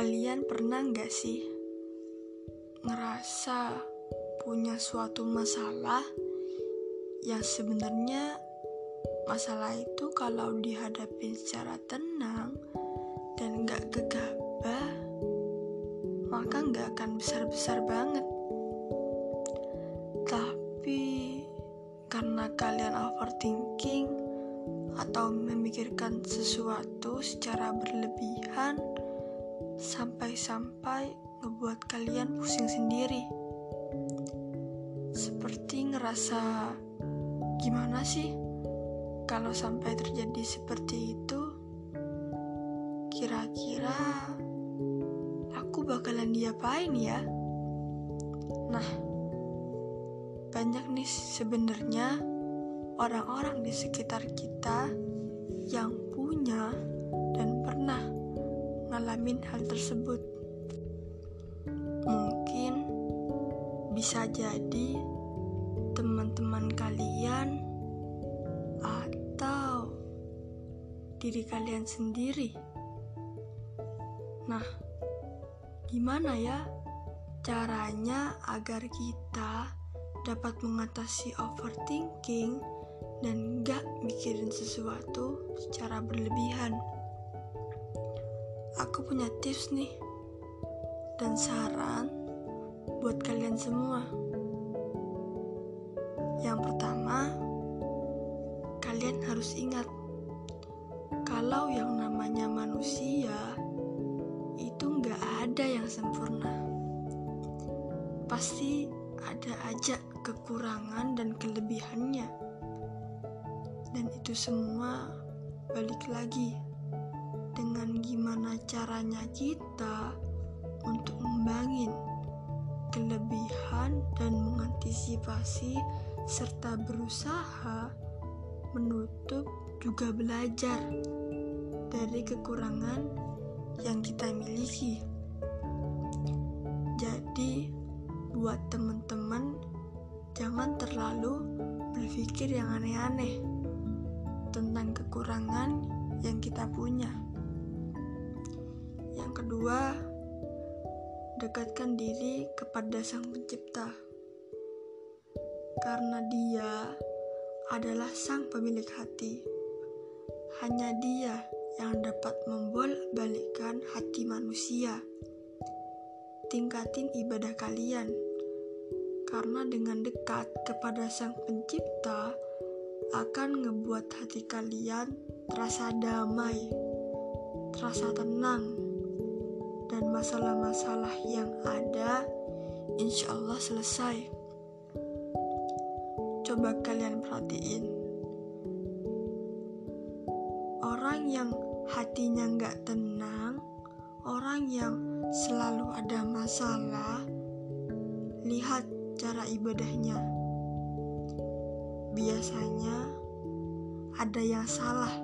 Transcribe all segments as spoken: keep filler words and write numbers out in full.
Kalian pernah gak sih ngerasa punya suatu masalah yang sebenarnya masalah itu kalau dihadapi secara tenang dan gak gegabah, maka gak akan besar-besar banget. Tapi karena kalian overthinking atau memikirkan sesuatu secara berlebihan, sampai-sampai ngebuat kalian pusing sendiri. Seperti ngerasa, gimana sih kalau sampai terjadi seperti itu? Kira-kira aku bakalan diapain ya? Nah, banyak nih sebenarnya orang-orang di sekitar kita yang punya dan pernah ngalamin hal tersebut. Mungkin bisa jadi teman-teman kalian atau diri kalian sendiri. Nah, gimana ya caranya agar kita dapat mengatasi overthinking dan gak mikirin sesuatu secara berlebihan? Aku punya tips nih dan saran buat kalian semua. Yang pertama, kalian harus ingat kalau yang namanya manusia itu nggak ada yang sempurna. Pasti ada aja kekurangan dan kelebihannya. Dan itu semua balik lagi dengan gimana caranya kita untuk membangun kelebihan dan mengantisipasi serta berusaha menutup juga belajar dari kekurangan yang kita miliki. Jadi buat teman-teman, jangan terlalu berpikir yang aneh-aneh tentang kekurangan yang kita punya. Yang kedua, dekatkan diri kepada Sang Pencipta, karena Dia adalah Sang Pemilik Hati. Hanya Dia yang dapat membolak-balikkan hati manusia. Tingkatin ibadah kalian, karena dengan dekat kepada Sang Pencipta akan ngebuat hati kalian terasa damai, terasa tenang, dan masalah-masalah yang ada insyaallah selesai. Coba kalian perhatiin, orang yang hatinya gak tenang, orang yang selalu ada masalah, lihat cara ibadahnya. Biasanya ada yang salah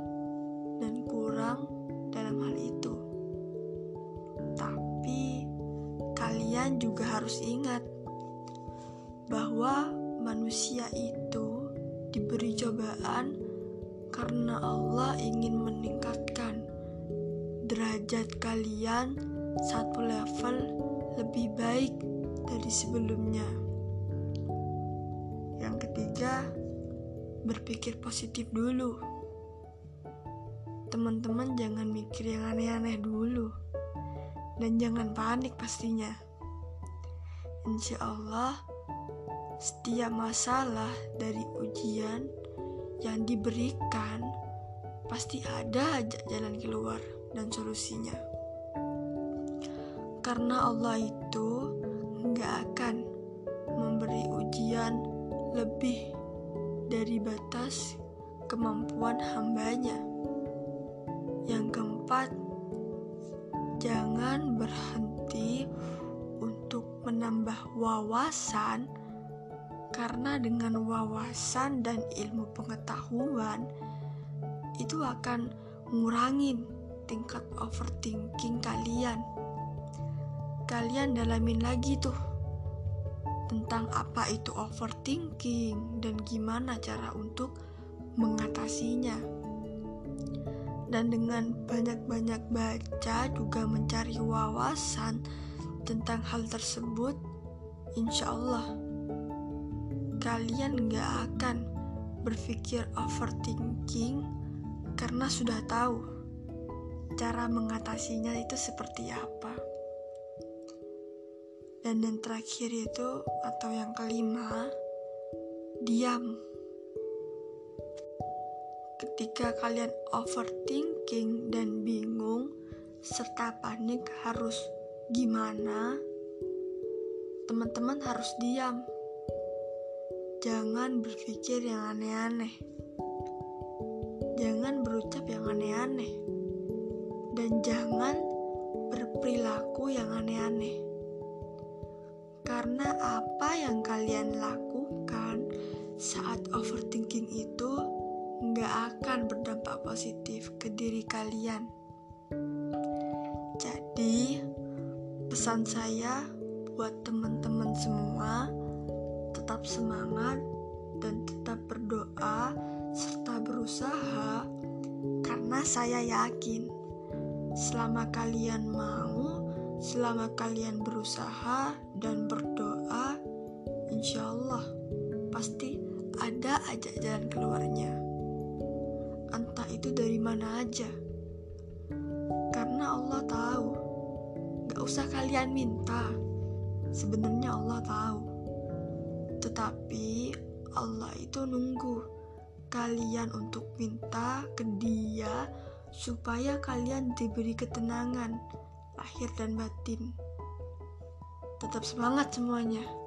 dan kurang dalam hal itu. Tapi kalian juga harus ingat bahwa manusia itu diberi cobaan karena Allah ingin meningkatkan derajat kalian satu level lebih baik dari sebelumnya. Yang ketiga, berpikir positif dulu. Teman-teman jangan mikir yang aneh-aneh dulu. Dan jangan panik pastinya. Insya Allah, setiap masalah dari ujian yang diberikan pasti ada aja jalan keluar dan solusinya. Karena Allah itu gak akan memberi ujian lebih dari batas kemampuan hambanya. Yang keempat, jangan berhenti untuk menambah wawasan, karena dengan wawasan dan ilmu pengetahuan itu akan ngurangin tingkat overthinking kalian. Kalian dalamin lagi tuh tentang apa itu overthinking dan gimana cara untuk mengatasinya. dan dengan banyak-banyak baca juga mencari wawasan tentang hal tersebut, insya Allah kalian gak akan berpikir overthinking karena sudah tahu cara mengatasinya itu seperti apa. Dan yang terakhir itu, atau yang kelima, diam. Ketika kalian overthinking dan bingung serta panik harus gimana, teman-teman harus diam. Jangan berpikir yang aneh-aneh, jangan berucap yang aneh-aneh, dan jangan berperilaku yang aneh-aneh. Karena apa yang kalian lakukan saat overthinking itu gak akan berdampak positif ke diri kalian. Jadi pesan saya buat teman-teman semua, tetap semangat dan tetap berdoa serta berusaha, karena saya yakin selama kalian mau, selama kalian berusaha dan berdoa, insya Allah pasti ada aja jalan keluarnya, entah itu dari mana aja. Karena Allah tahu, gak usah kalian minta, sebenarnya Allah tahu. Tetapi Allah itu nunggu kalian untuk minta ke Dia supaya kalian diberi ketenangan lahir dan batin. Tetap semangat semuanya.